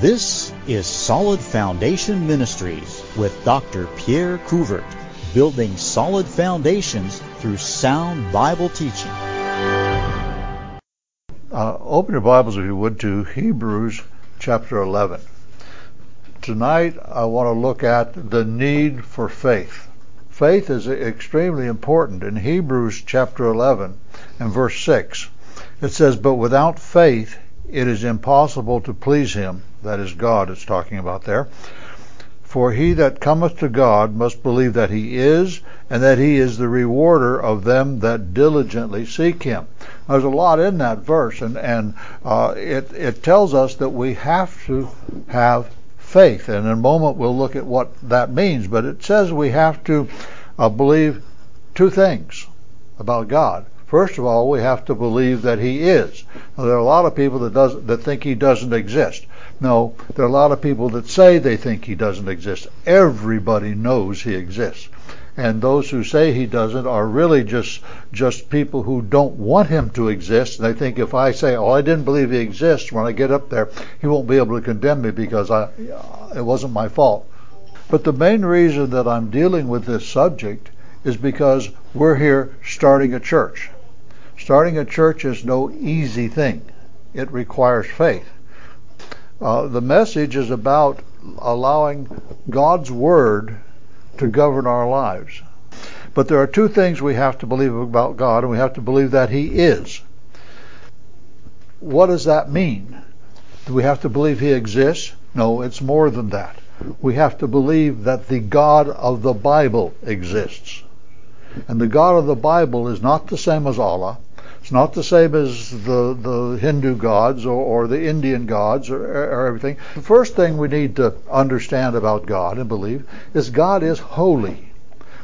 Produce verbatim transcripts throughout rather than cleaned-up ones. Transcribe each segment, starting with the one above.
This is Solid Foundation Ministries with Doctor Pierre Couvert, building solid foundations through sound Bible teaching. Uh, open your Bibles, if you would, to Hebrews chapter eleven. Tonight, I want to look at the need for faith. Faith is extremely important. In Hebrews chapter eleven and verse six, it says, "But without faith, it is impossible to please him." That is God it's talking about there. "For he that cometh to God must believe that he is, and that he is the rewarder of them that diligently seek him." There's a lot in that verse, and, and uh, it, it tells us that we have to have faith. And in a moment we'll look at what that means. But it says we have to uh, believe two things about God. First of all, we have to believe that he is. Now, there are a lot of people that doesn't, that think he doesn't exist. No, there are a lot of people that say they think he doesn't exist. Everybody knows he exists. And those who say he doesn't are really just just people who don't want him to exist. And they think, if I say, "Oh, I didn't believe he exists," when I get up there, he won't be able to condemn me because I, it wasn't my fault. But the main reason that I'm dealing with this subject is because we're here starting a church. Starting a church is no easy thing. It requires faith. Uh, the message is about allowing God's Word to govern our lives. But there are two things we have to believe about God, and we have to believe that he is. What does that mean? Do we have to believe he exists? No, it's more than that. We have to believe that the God of the Bible exists. And the God of the Bible is not the same as Allah. It's not the same as the, the Hindu gods or, or the Indian gods or, or everything. The first thing we need to understand about God and believe is God is holy.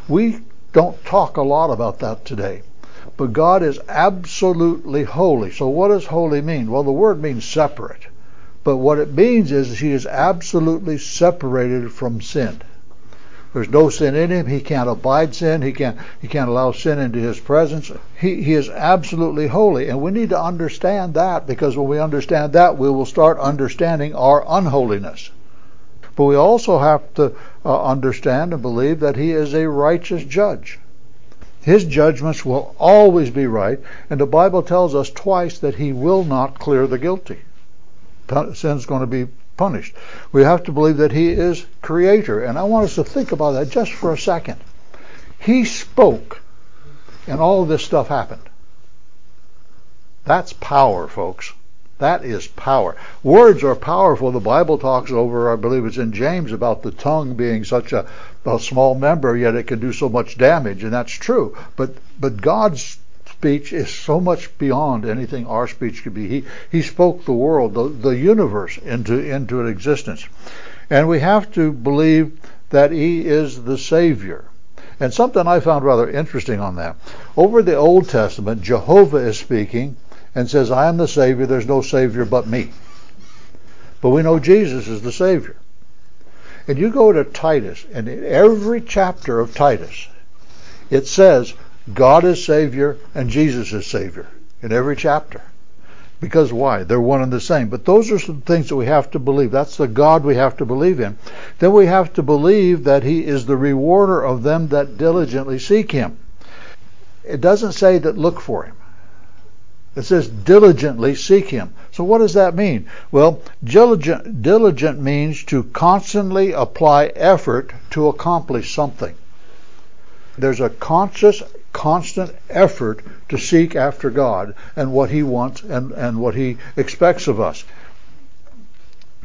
We don't talk a lot about that today. But God is absolutely holy. So what does holy mean? Well, the word means separate. But what it means is he is absolutely separated from sin. There's no sin in him. He can't abide sin. He can't, he can't allow sin into his presence. He, he is absolutely holy. And we need to understand that, because when we understand that, we will start understanding our unholiness. But we also have to uh, understand and believe that he is a righteous judge. His judgments will always be right. And the Bible tells us twice that he will not clear the guilty. Sin's going to be punished. We have to believe that he is creator. And I want us to think about that just for a second. He spoke, and all this stuff happened. That's power, folks. That is power. Words are powerful. The Bible talks over, I believe it's in James, about the tongue being such a, a small member, yet it can do so much damage, and that's true. But but God's speech is so much beyond anything our speech could be. He he spoke the world, the, the universe into, into an existence. And we have to believe that he is the Savior. And something I found rather interesting on that. Over the Old Testament, Jehovah is speaking and says, "I am the Savior, there's no Savior but me." But we know Jesus is the Savior. And you go to Titus, and in every chapter of Titus, it says, God is Savior and Jesus is Savior in every chapter. Because why? They're one and the same. But those are some things that we have to believe. That's the God we have to believe in. Then we have to believe that he is the rewarder of them that diligently seek him. It doesn't say that look for him. It says diligently seek him. So what does that mean? Well, diligent, diligent means to constantly apply effort to accomplish something. There's a conscious, constant effort to seek after God and what he wants and, and what he expects of us.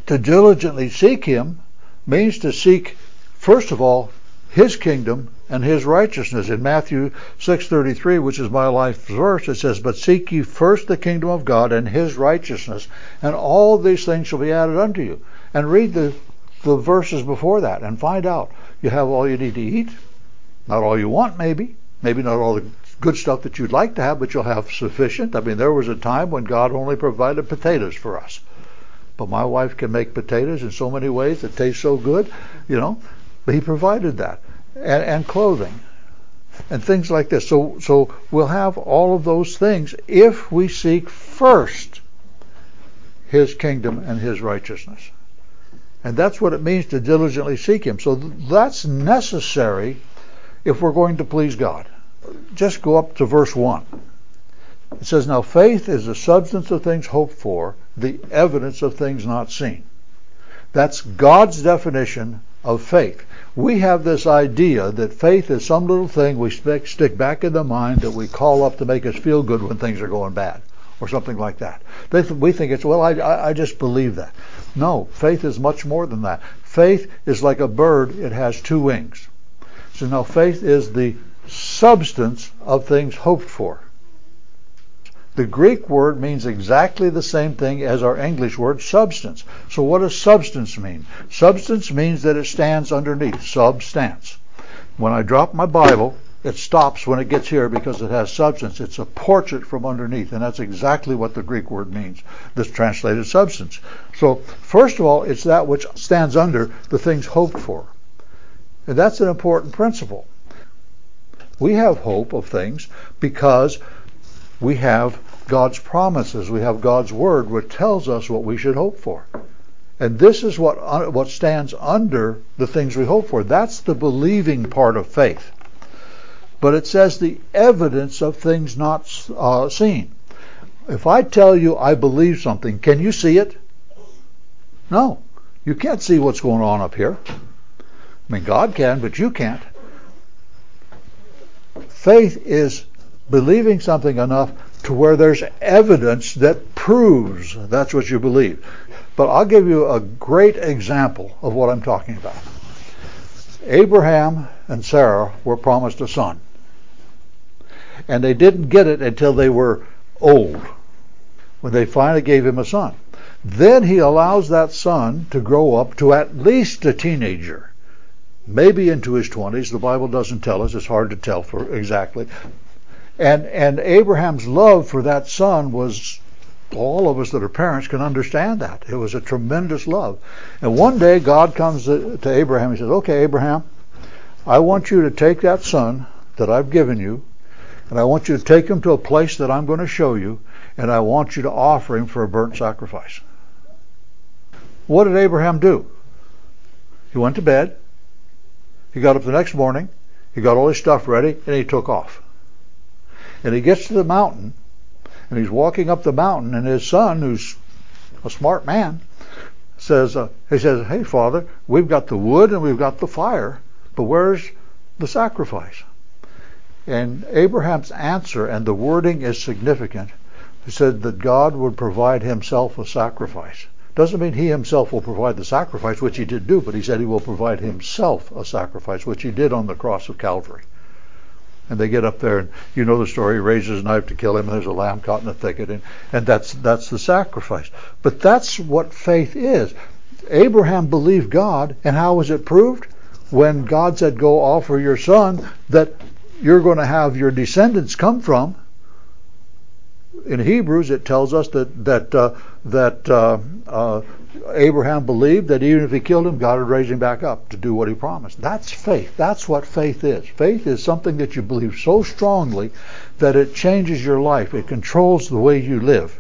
To diligently seek him means to seek, first of all, his kingdom and his righteousness. In Matthew six thirty-three, which is my life's verse, it says, "But seek ye first the kingdom of God and his righteousness, and all these things shall be added unto you." And read the, the verses before that and find out. You have all you need to eat. Not all you want, maybe. Maybe not all the good stuff that you'd like to have, but you'll have sufficient. I mean, there was a time when God only provided potatoes for us. But my wife can make potatoes in so many ways that taste so good, you know. But he provided that. And, and clothing. And things like this. So, so we'll have all of those things if we seek first his kingdom and his righteousness. And that's what it means to diligently seek him. So th- that's necessary if we're going to please God. Just go up to verse one. It says, now faith is the substance of things hoped for, the evidence of things not seen. That's God's definition of faith. We have this idea that faith is some little thing we stick back in the mind that we call up to make us feel good when things are going bad, or something like that. They th- we think it's, well, I, I, I just believe that. No, faith is much more than that. Faith is like a bird. It has two wings. So now faith is the substance of things hoped for. The Greek word means exactly the same thing as our English word substance. So what does substance mean? Substance means that it stands underneath. Substance. When I drop my Bible, it stops when it gets here because it has substance. It supports it from underneath. And that's exactly what the Greek word means, this translated substance. So first of all, it's that which stands under the things hoped for. And that's an important principle. We have hope of things because we have God's promises. We have God's word, which tells us what we should hope for. And this is what what stands under the things we hope for. That's the believing part of faith. But it says the evidence of things not uh, seen. If I tell you I believe something, can you see it? No. You can't see what's going on up here. I mean, God can, but you can't. Faith is believing something enough to where there's evidence that proves that's what you believe. But I'll give you a great example of what I'm talking about. Abraham and Sarah were promised a son. And they didn't get it until they were old, when they finally gave him a son. Then he allows that son to grow up to at least a teenager, maybe into his twenties. The Bible doesn't tell us. It's hard to tell for exactly. And and Abraham's love for that son was, all of us that are parents can understand that. It was a tremendous love. And one day God comes to, to Abraham. He says, okay, Abraham, I want you to take that son that I've given you, and I want you to take him to a place that I'm going to show you, and I want you to offer him for a burnt sacrifice. What did Abraham do? He went to bed. He got up the next morning. He got all his stuff ready, and he took off. And he gets to the mountain, and he's walking up the mountain, and his son, who's a smart man, says, uh, he says, hey, Father, we've got the wood and we've got the fire, but where's the sacrifice? And Abraham's answer, and the wording is significant, he said that God would provide himself a sacrifice. Doesn't mean he himself will provide the sacrifice, which he did do, but he said he will provide himself a sacrifice, which he did on the cross of Calvary. And they get up there, and you know the story, he raises a knife to kill him, and there's a lamb caught in a thicket, and, and that's that's the sacrifice. But that's what faith is. Abraham believed God, and how was it proved? When God said, go offer your son that you're going to have your descendants come from. In Hebrews, it tells us that that uh, that uh, uh, Abraham believed that even if he killed him, God would raise him back up to do what he promised. That's faith. That's what faith is. Faith is something that you believe so strongly that it changes your life. It controls the way you live.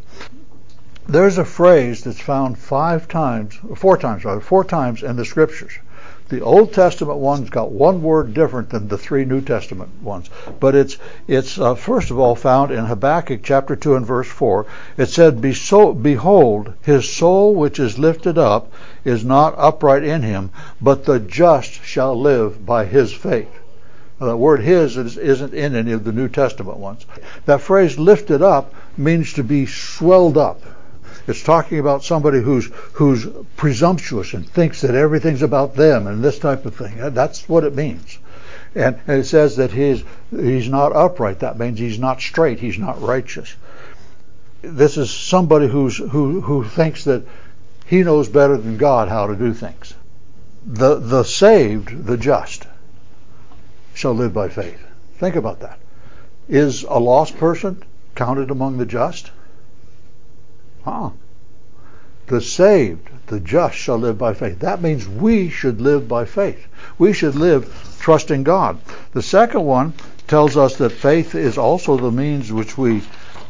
There's a phrase that's found five times, four times, rather, four times in the Scriptures. The Old Testament one's got one word different than the three New Testament ones. But it's it's uh, first of all found in Habakkuk chapter two and verse four. It said, Be so, behold, his soul which is lifted up is not upright in him, but the just shall live by his faith. Now, the word his is, isn't in any of the New Testament ones. That phrase lifted up means to be swelled up. It's talking about somebody who's who's presumptuous and thinks that everything's about them and this type of thing. That's what it means. And, and it says that he's, he's not upright. That means he's not straight. He's not righteous. This is somebody who's who, who thinks that he knows better than God how to do things. The, the saved, the just, shall live by faith. Think about that. Is a lost person counted among the just? Uh-uh. The saved, the just shall live by faith. That means we should live by faith. We should live trusting God. The second one tells us that faith is also the means which we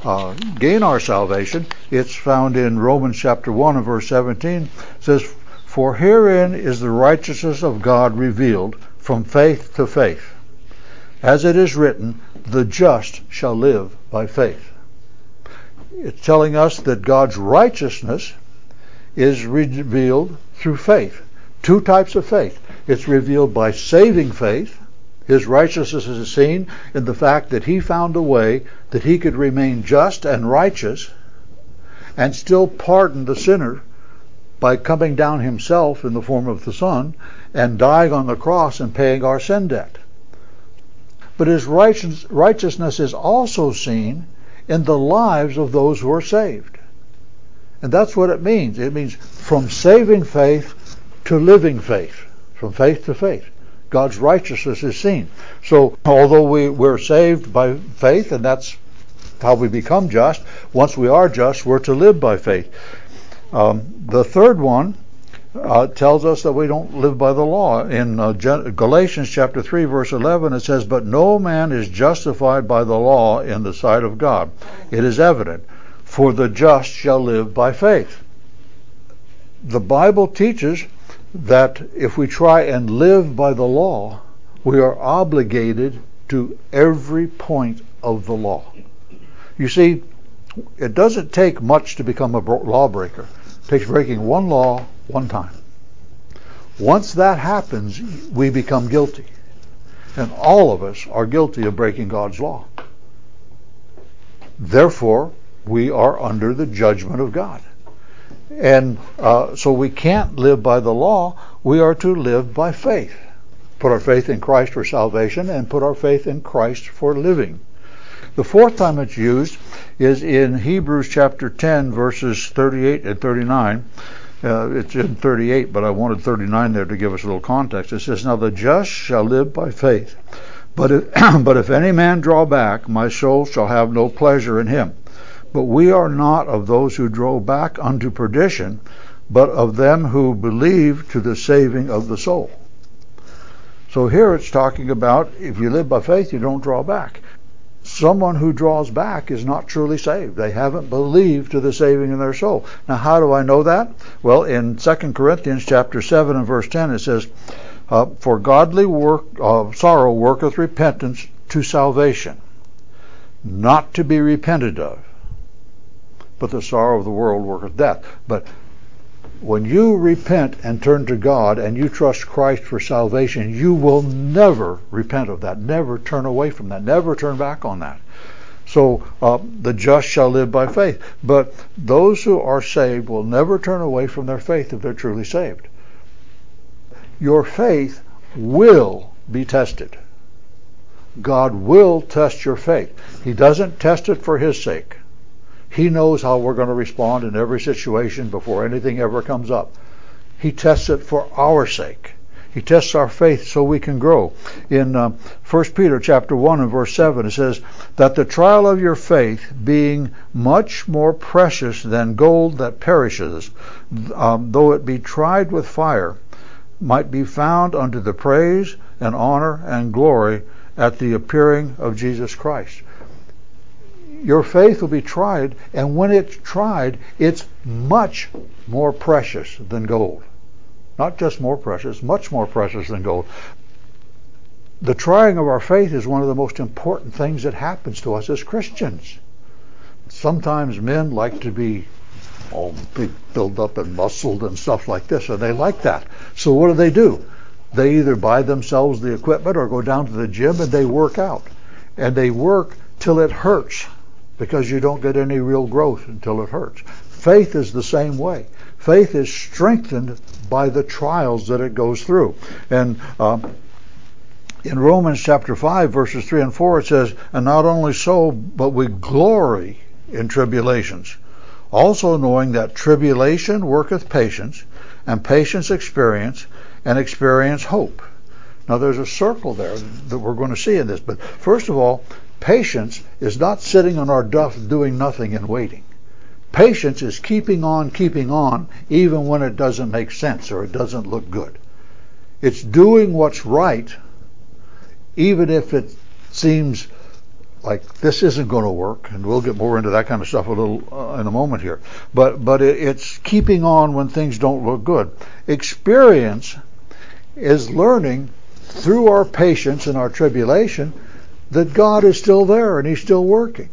uh, gain our salvation. It's found in Romans chapter one and verse seventeen. It says, For herein is the righteousness of God revealed from faith to faith. As it is written, the just shall live by faith. It's telling us that God's righteousness is revealed through faith. Two types of faith. It's revealed by saving faith. His righteousness is seen in the fact that he found a way that he could remain just and righteous and still pardon the sinner by coming down himself in the form of the Son and dying on the cross and paying our sin debt. But his righteous, righteousness is also seen in the lives of those who are saved. And that's what it means. It means from saving faith to living faith, from faith to faith. God's righteousness is seen. So although we, we're saved by faith, and that's how we become just, once we are just, we're to live by faith. Um, the third one uh, tells us that we don't live by the law. In uh, Galatians chapter three, verse eleven, it says, "But no man is justified by the law in the sight of God. It is evident, for the just shall live by faith." The Bible teaches that if we try and live by the law, we are obligated to every point of the law. You see, it doesn't take much to become a lawbreaker. It takes breaking one law one time. Once that happens, we become guilty. And all of us are guilty of breaking God's law. Therefore, we are under the judgment of God. And uh, so we can't live by the law. We are to live by faith. Put our faith in Christ for salvation and put our faith in Christ for living. The fourth time it's used is in Hebrews chapter ten, verses thirty-eight and thirty-nine. Uh, it's in thirty-eight, but I wanted thirty-nine there to give us a little context. It says, "Now the just shall live by faith. But if, but if any man draw back, my soul shall have no pleasure in him. But we are not of those who draw back unto perdition, but of them who believe to the saving of the soul." So here it's talking about if you live by faith, you don't draw back. Someone who draws back is not truly saved. They haven't believed to the saving of their soul. Now, how do I know that? Well, in Second Corinthians chapter seven and verse ten, it says, uh, "For godly work, uh, sorrow worketh repentance to salvation, not to be repented of. But the sorrow of the world worketh death." But when you repent and turn to God and you trust Christ for salvation, you will never repent of that, never turn away from that, never turn back on that. So uh, the just shall live by faith. But those who are saved will never turn away from their faith if they're truly saved. Your faith will be tested. God will test your faith. He doesn't test it for His sake. He knows how we're going to respond in every situation before anything ever comes up. He tests it for our sake. He tests our faith so we can grow. In uh, First Peter chapter one and verse seven, it says, "That the trial of your faith, being much more precious than gold that perishes, um, though it be tried with fire, might be found unto the praise and honor and glory at the appearing of Jesus Christ." Your faith will be tried, and when it's tried, it's much more precious than gold. Not just more precious, much more precious than gold. The trying of our faith is one of the most important things that happens to us as Christians. Sometimes men like to be all built up and muscled and stuff like this, and they like that. So what do they do? They either buy themselves the equipment or go down to the gym and they work out. And they work till it hurts, because you don't get any real growth until it hurts. Faith is the same way. Faith is strengthened by the trials that it goes through. And uh, in Romans chapter five, verses three and four, it says, "And not only so, but we glory in tribulations, also knowing that tribulation worketh patience, and patience experience, and experience hope." Now there's a circle there that we're going to see in this. But first of all, patience is not sitting on our duff doing nothing and waiting. Patience is keeping on, keeping on, even when it doesn't make sense or it doesn't look good. It's doing what's right, even if it seems like this isn't going to work, and we'll get more into that kind of stuff a little uh, in a moment here. But but it, it's keeping on when things don't look good. experience is learning through our patience and our tribulation that God is still there and He's still working.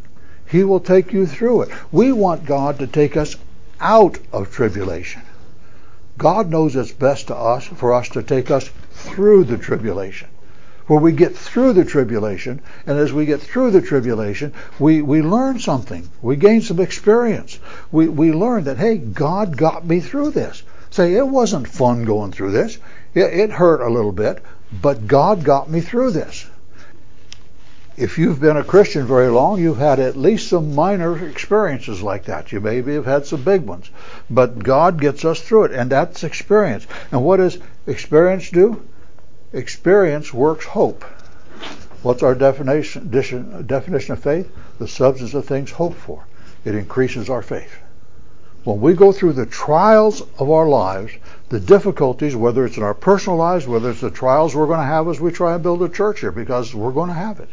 He will take you through it. We want God to take us out of tribulation. God knows it's best to us for us to take us through the tribulation, where we get through the tribulation, and as we get through the tribulation, we, we learn something. We gain some experience. We, we learn that, hey, God got me through this. Say, it wasn't fun going through this. It, it hurt a little bit, but God got me through this. If you've been a Christian very long, you've had at least some minor experiences like that. You maybe have had some big ones. But God gets us through it, and that's experience. And what does experience do? Experience works hope. What's our definition, definition of faith? The substance of things hoped for. It increases our faith. When we go through the trials of our lives, the difficulties, whether it's in our personal lives, whether it's the trials we're going to have as we try and build a church here, because we're going to have it.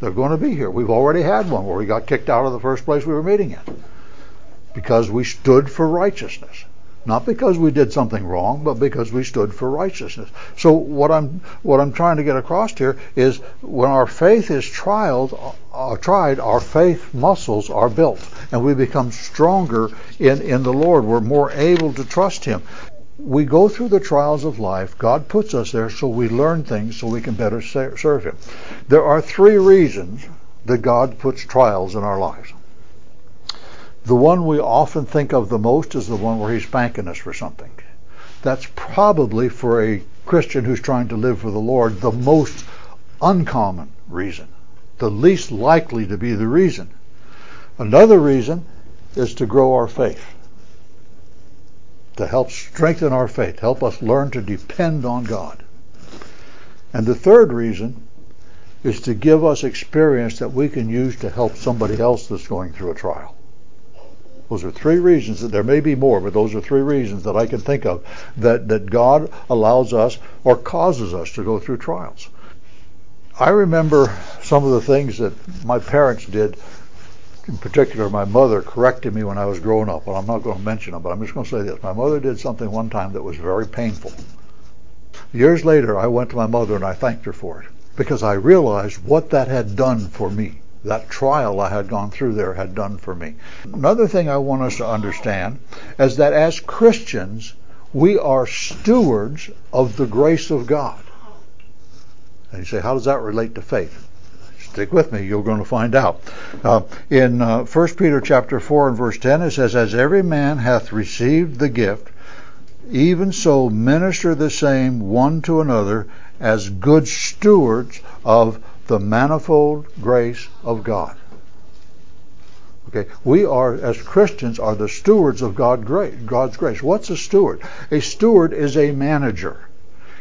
They're going to be here. We've already had one where we got kicked out of the first place we were meeting in because we stood for righteousness. Not because we did something wrong, but because we stood for righteousness. So what I'm what I'm trying to get across here is when our faith is trialed, uh, tried, our faith muscles are built, and we become stronger in, in the Lord. We're more able to trust Him. We go through the trials of life. God puts us there so we learn things so we can better serve Him. There are three reasons that God puts trials in our lives. The one we often think of the most is the one where He's spanking us for something. That's probably, for a Christian who's trying to live for the Lord, the most uncommon reason, the least likely to be the reason. Another reason is to grow our faith. To help strengthen our faith, help us learn to depend on God. And the third reason is to give us experience that we can use to help somebody else that's going through a trial. Those are three reasons, that there may be more, but those are three reasons that I can think of that, that God allows us or causes us to go through trials. I remember some of the things that my parents did. In particular, my mother corrected me when I was growing up. Well, I'm not going to mention them, but I'm just going to say this. My mother did something one time that was very painful. Years later, I went to my mother and I thanked her for it because I realized what that had done for me. That trial I had gone through there had done for me. Another thing I want us to understand is that as Christians, we are stewards of the grace of God. And you say, how does that relate to faith? Stick with me, you're going to find out. Uh, in uh, First Peter chapter four and verse ten, it says, as every man hath received the gift, even so minister the same one to another as good stewards of the manifold grace of God. Okay, we are, as Christians, are the stewards of God grace, God's grace. What's a steward? A steward is a manager.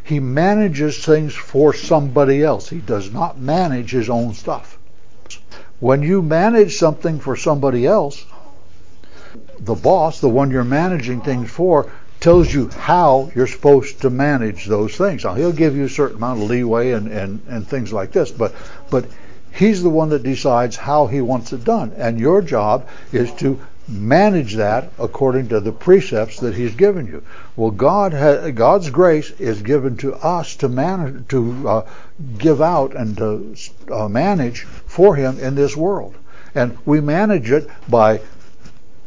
He manages things for somebody else. He does not manage his own stuff. When you manage something for somebody else, the boss, the one you're managing things for, tells you how you're supposed to manage those things. Now, he'll give you a certain amount of leeway and, and, and things like this, but, but he's the one that decides how he wants it done. And your job is to manage that according to the precepts that He's given you. Well, God ha- God's grace is given to us to manage, to uh, give out and to uh, manage for Him in this world. And we manage it by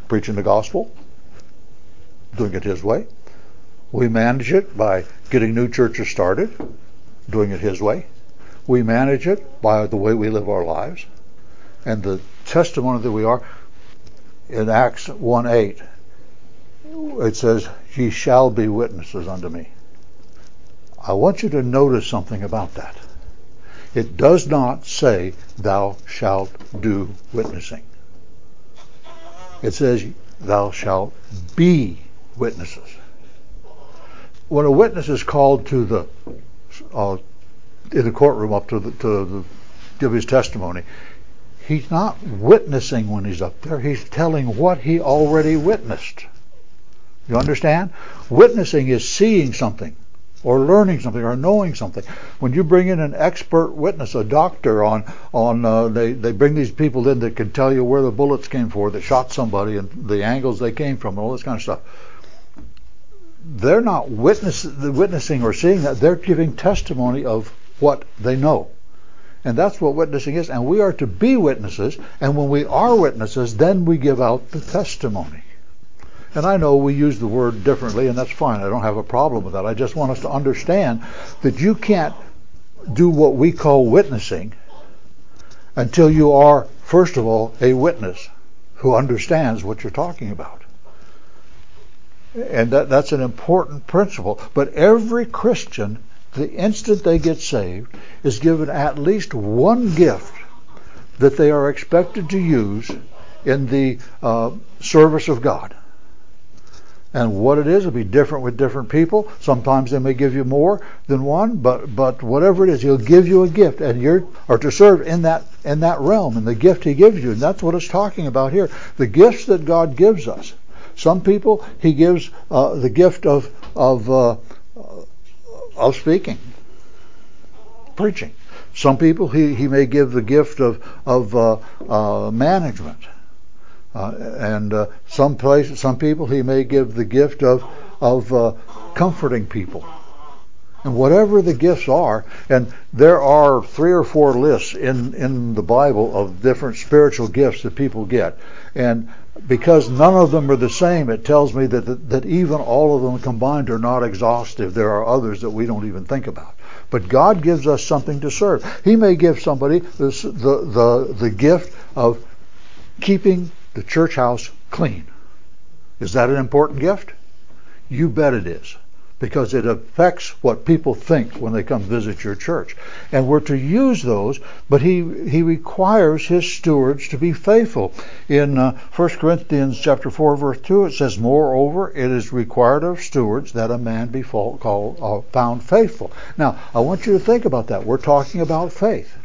preaching the gospel, doing it His way. We manage it by getting new churches started, doing it His way. We manage it by the way we live our lives and the testimony that we are. In Acts one eight, it says, ye shall be witnesses unto me. I want you to notice something about that. It does not say, thou shalt do witnessing. It says, thou shalt be witnesses. When a witness is called to the, uh, in the courtroom up to the, to the, give his testimony, he's not witnessing when he's up there. He's telling what he already witnessed. You understand? Witnessing is seeing something or learning something or knowing something. When you bring in an expert witness, a doctor, on on uh, they, they bring these people in that can tell you where the bullets came from, that shot somebody and the angles they came from and all this kind of stuff. they're not witness, witnessing or seeing that. They're giving testimony of what they know. And that's what witnessing is. And we are to be witnesses. And when we are witnesses, then we give out the testimony. And I know we use the word differently, and that's fine. I don't have a problem with that. I just want us to understand that you can't do what we call witnessing until you are, first of all, a witness who understands what you're talking about. And that, that's an important principle. But every Christian, the instant they get saved, is given at least one gift that they are expected to use in the uh, service of God. And what it is will be different with different people. Sometimes they may give you more than one, but but whatever it is, he'll give you a gift, and you're or to serve in that in that realm, and the gift he gives you. And that's what it's talking about here. The gifts that God gives us. Some people he gives uh, the gift of of uh, of speaking, preaching. Some people he, he may give the gift of of uh, uh, management. Uh, and uh, some places, some people, he may give the gift of of uh, comforting people, and whatever the gifts are. And there are three or four lists in in the Bible of different spiritual gifts that people get, and because none of them are the same, it tells me that that, that even all of them combined are not exhaustive. There are others that we don't even think about. But God gives us something to serve. He may give somebody the the the, the gift of keeping the church house clean. Is that an important gift? You bet it is, because it affects what people think when they come visit your church. And we're to use those, but he he requires his stewards to be faithful. In uh, First Corinthians chapter four, verse two, it says, "Moreover, it is required of stewards that a man be fall, call, uh, found faithful." Now, I want you to think about that. We're talking about faith.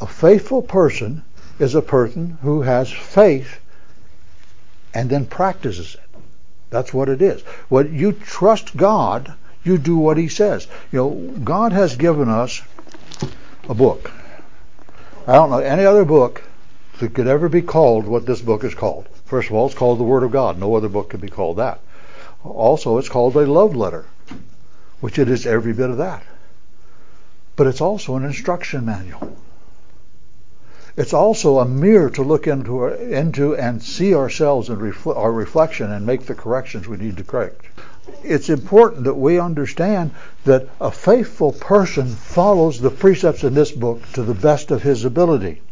A faithful person is a person who has faith and then practices it. That's what it is. When you trust God, you do what he says. You know, God has given us a book. I don't know any other book that could ever be called what this book is called. First of all, it's called the Word of God. No other book could be called that. Also, it's called a love letter, which it is every bit of that. But it's also an instruction manual. It's also a mirror to look into, into and see ourselves and refl- our reflection and make the corrections we need to correct. It's important that we understand that a faithful person follows the precepts in this book to the best of his ability.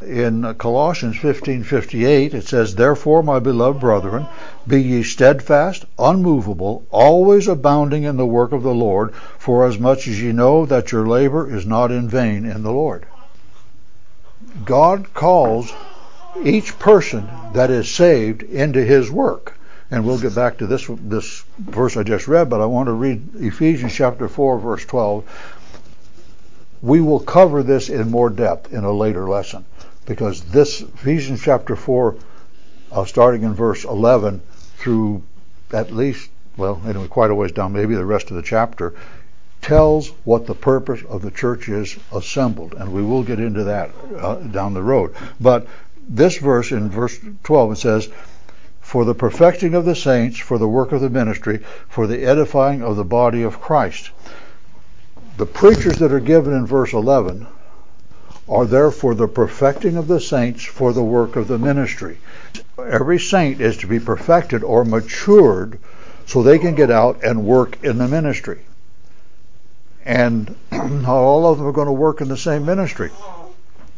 In Colossians fifteen fifty-eight, it says, "Therefore, my beloved brethren, be ye steadfast, unmovable, always abounding in the work of the Lord, for as much as ye know that your labor is not in vain in the Lord." God calls each person that is saved into his work. And we'll get back to this this verse I just read, but I want to read Ephesians chapter four, verse twelve. We will cover this in more depth in a later lesson, because this Ephesians chapter four, uh, starting in verse eleven through at least, well, anyway, quite a ways down, maybe the rest of the chapter, tells what the purpose of the church is assembled, and we will get into that uh, down the road. But this verse, in verse twelve, it says, "For the perfecting of the saints, for the work of the ministry, for the edifying of the body of Christ." The preachers that are given in verse eleven are there for the perfecting of the saints, for the work of the ministry. Every saint is to be perfected or matured so they can get out and work in the ministry. And not all of them are going to work in the same ministry.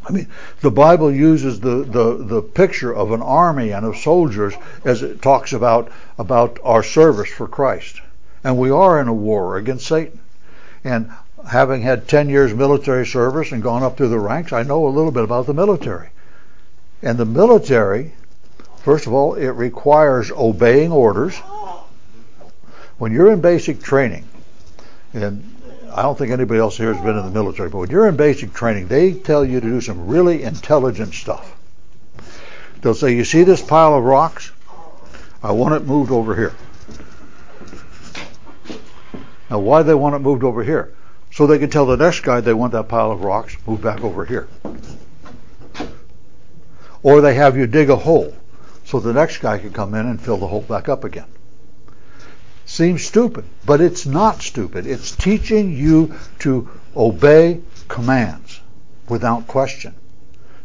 I mean, the Bible uses the, the, the picture of an army and of soldiers as it talks about, about our service for Christ. And we are in a war against Satan. And having had ten years military service and gone up through the ranks, I know a little bit about the military. And the military, first of all, it requires obeying orders. When you're in basic training, and I don't think anybody else here has been in the military, but when you're in basic training, they tell you to do some really intelligent stuff. They'll say, "You see this pile of rocks? I want it moved over here." Now, why do they want it moved over here? So they can tell the next guy they want that pile of rocks moved back over here. Or they have you dig a hole so the next guy can come in and fill the hole back up again. seems stupid, but it's not stupid. It's teaching you to obey commands without question.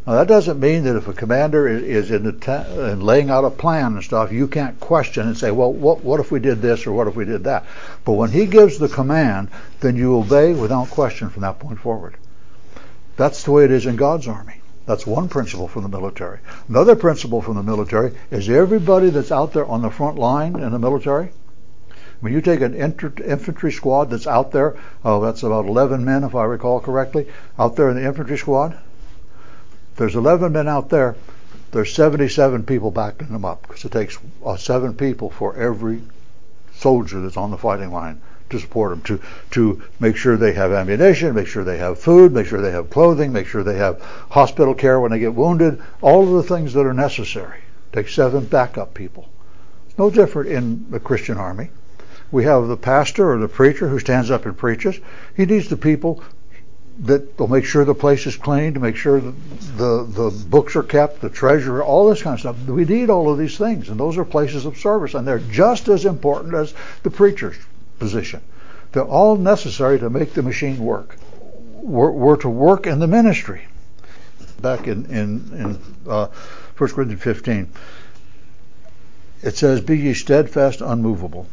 Now, that doesn't mean that if a commander is in, the t- in laying out a plan and stuff, you can't question and say, well, what, what if we did this or what if we did that? But when he gives the command, then you obey without question from that point forward. That's the way it is in God's army. That's one principle from the military. Another principle from the military is everybody that's out there on the front line in the military. When you take an infantry squad that's out there, oh, that's about eleven men, if I recall correctly, out there in the infantry squad. There's eleven men out there. There's seventy-seven people backing them up, because it takes seven people for every soldier that's on the fighting line to support them, to to make sure they have ammunition, make sure they have food, make sure they have clothing, make sure they have hospital care when they get wounded, all of the things that are necessary. Take seven backup people. It's no different in the Christian army. We have the pastor or the preacher who stands up and preaches. He needs the people that will make sure the place is clean, to make sure that the, the books are kept, the treasurer, all this kind of stuff. We need all of these things, and those are places of service, and they're just as important as the preacher's position. They're all necessary to make the machine work. We're, we're to work in the ministry. Back in, in, in uh, First Corinthians fifteen, it says, "Be ye steadfast, unmovable."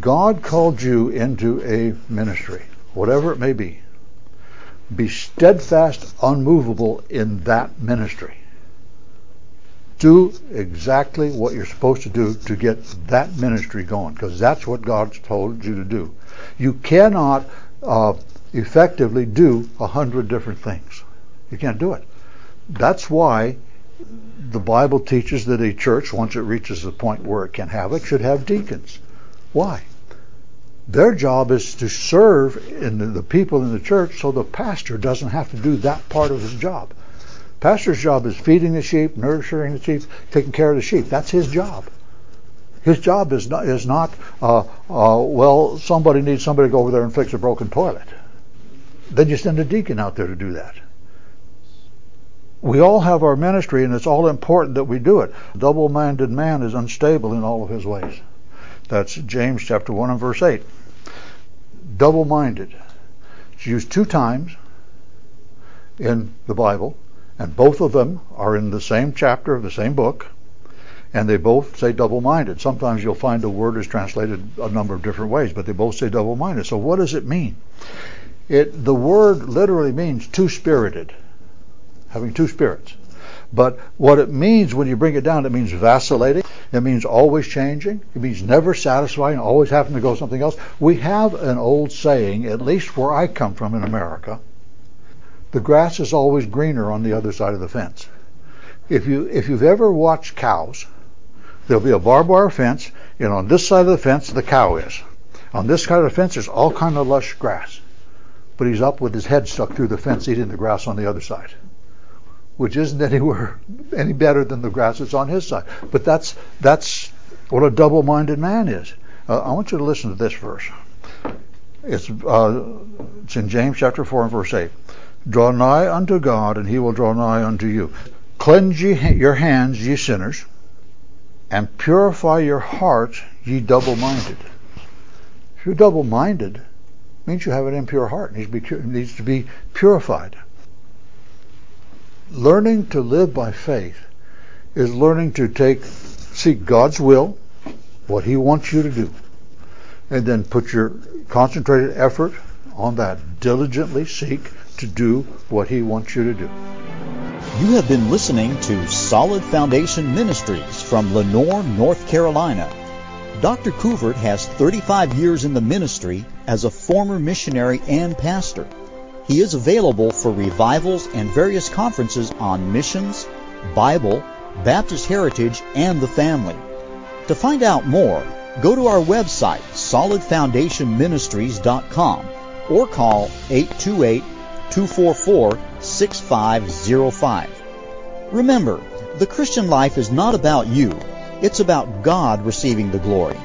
God called you into a ministry, whatever it may be. Be steadfast, unmovable in that ministry. Do exactly what you're supposed to do to get that ministry going, because that's what God's told you to do. You cannot uh, effectively do a hundred different things. You can't do it. That's why the Bible teaches that a church, once it reaches the point where it can have it, should have deacons. Why? Their job is to serve in the people in the church, so the pastor doesn't have to do that part of his job. Pastor's job is feeding the sheep, nurturing the sheep, taking care of the sheep. That's his job. His job is not, is not uh, uh, well, somebody needs somebody to go over there and fix a broken toilet. Then you send a deacon out there to do that. We all have our ministry, and it's all important that we do it. Double-minded man is unstable in all of his ways. That's James chapter one and verse eight. Double-minded. It's used two times in the Bible, and both of them are in the same chapter of the same book, and they both say double-minded. Sometimes you'll find a word is translated a number of different ways, but they both say double-minded. So what does it mean? It, the word literally means two-spirited, having two spirits. But what it means when you bring it down, it means vacillating. It means always changing. It means never satisfying, always having to go something else. We have an old saying, at least where I come from in America, the grass is always greener on the other side of the fence. If, you, if you've ever watched cows, there'll be a barbed wire fence, and on this side of the fence, the cow is. On this side of the fence, there's all kind of lush grass. But he's up with his head stuck through the fence eating the grass on the other side, which isn't anywhere any better than the grass that's on his side. But that's that's what a double-minded man is. Uh, I want you to listen to this verse. It's uh, it's in James chapter four and verse eight. Draw nigh unto God, and he will draw nigh unto you. Cleanse ye ha- your hands, ye sinners, and purify your hearts, ye double-minded. If you're double-minded, it means you have an impure heart. It needs to be, needs to be purified. Learning to live by faith is learning to take, seek God's will, what he wants you to do, and then put your concentrated effort on that. Diligently seek to do what he wants you to do. You have been listening to Solid Foundation Ministries from Lenore, North Carolina. Doctor Couvert has thirty-five years in the ministry as a former missionary and pastor. He is available for revivals and various conferences on missions, Bible, Baptist heritage, and the family. To find out more, go to our website, solid foundation ministries dot com, or call eight two eight, two four four, six five zero five. Remember, the Christian life is not about you. It's about God receiving the glory.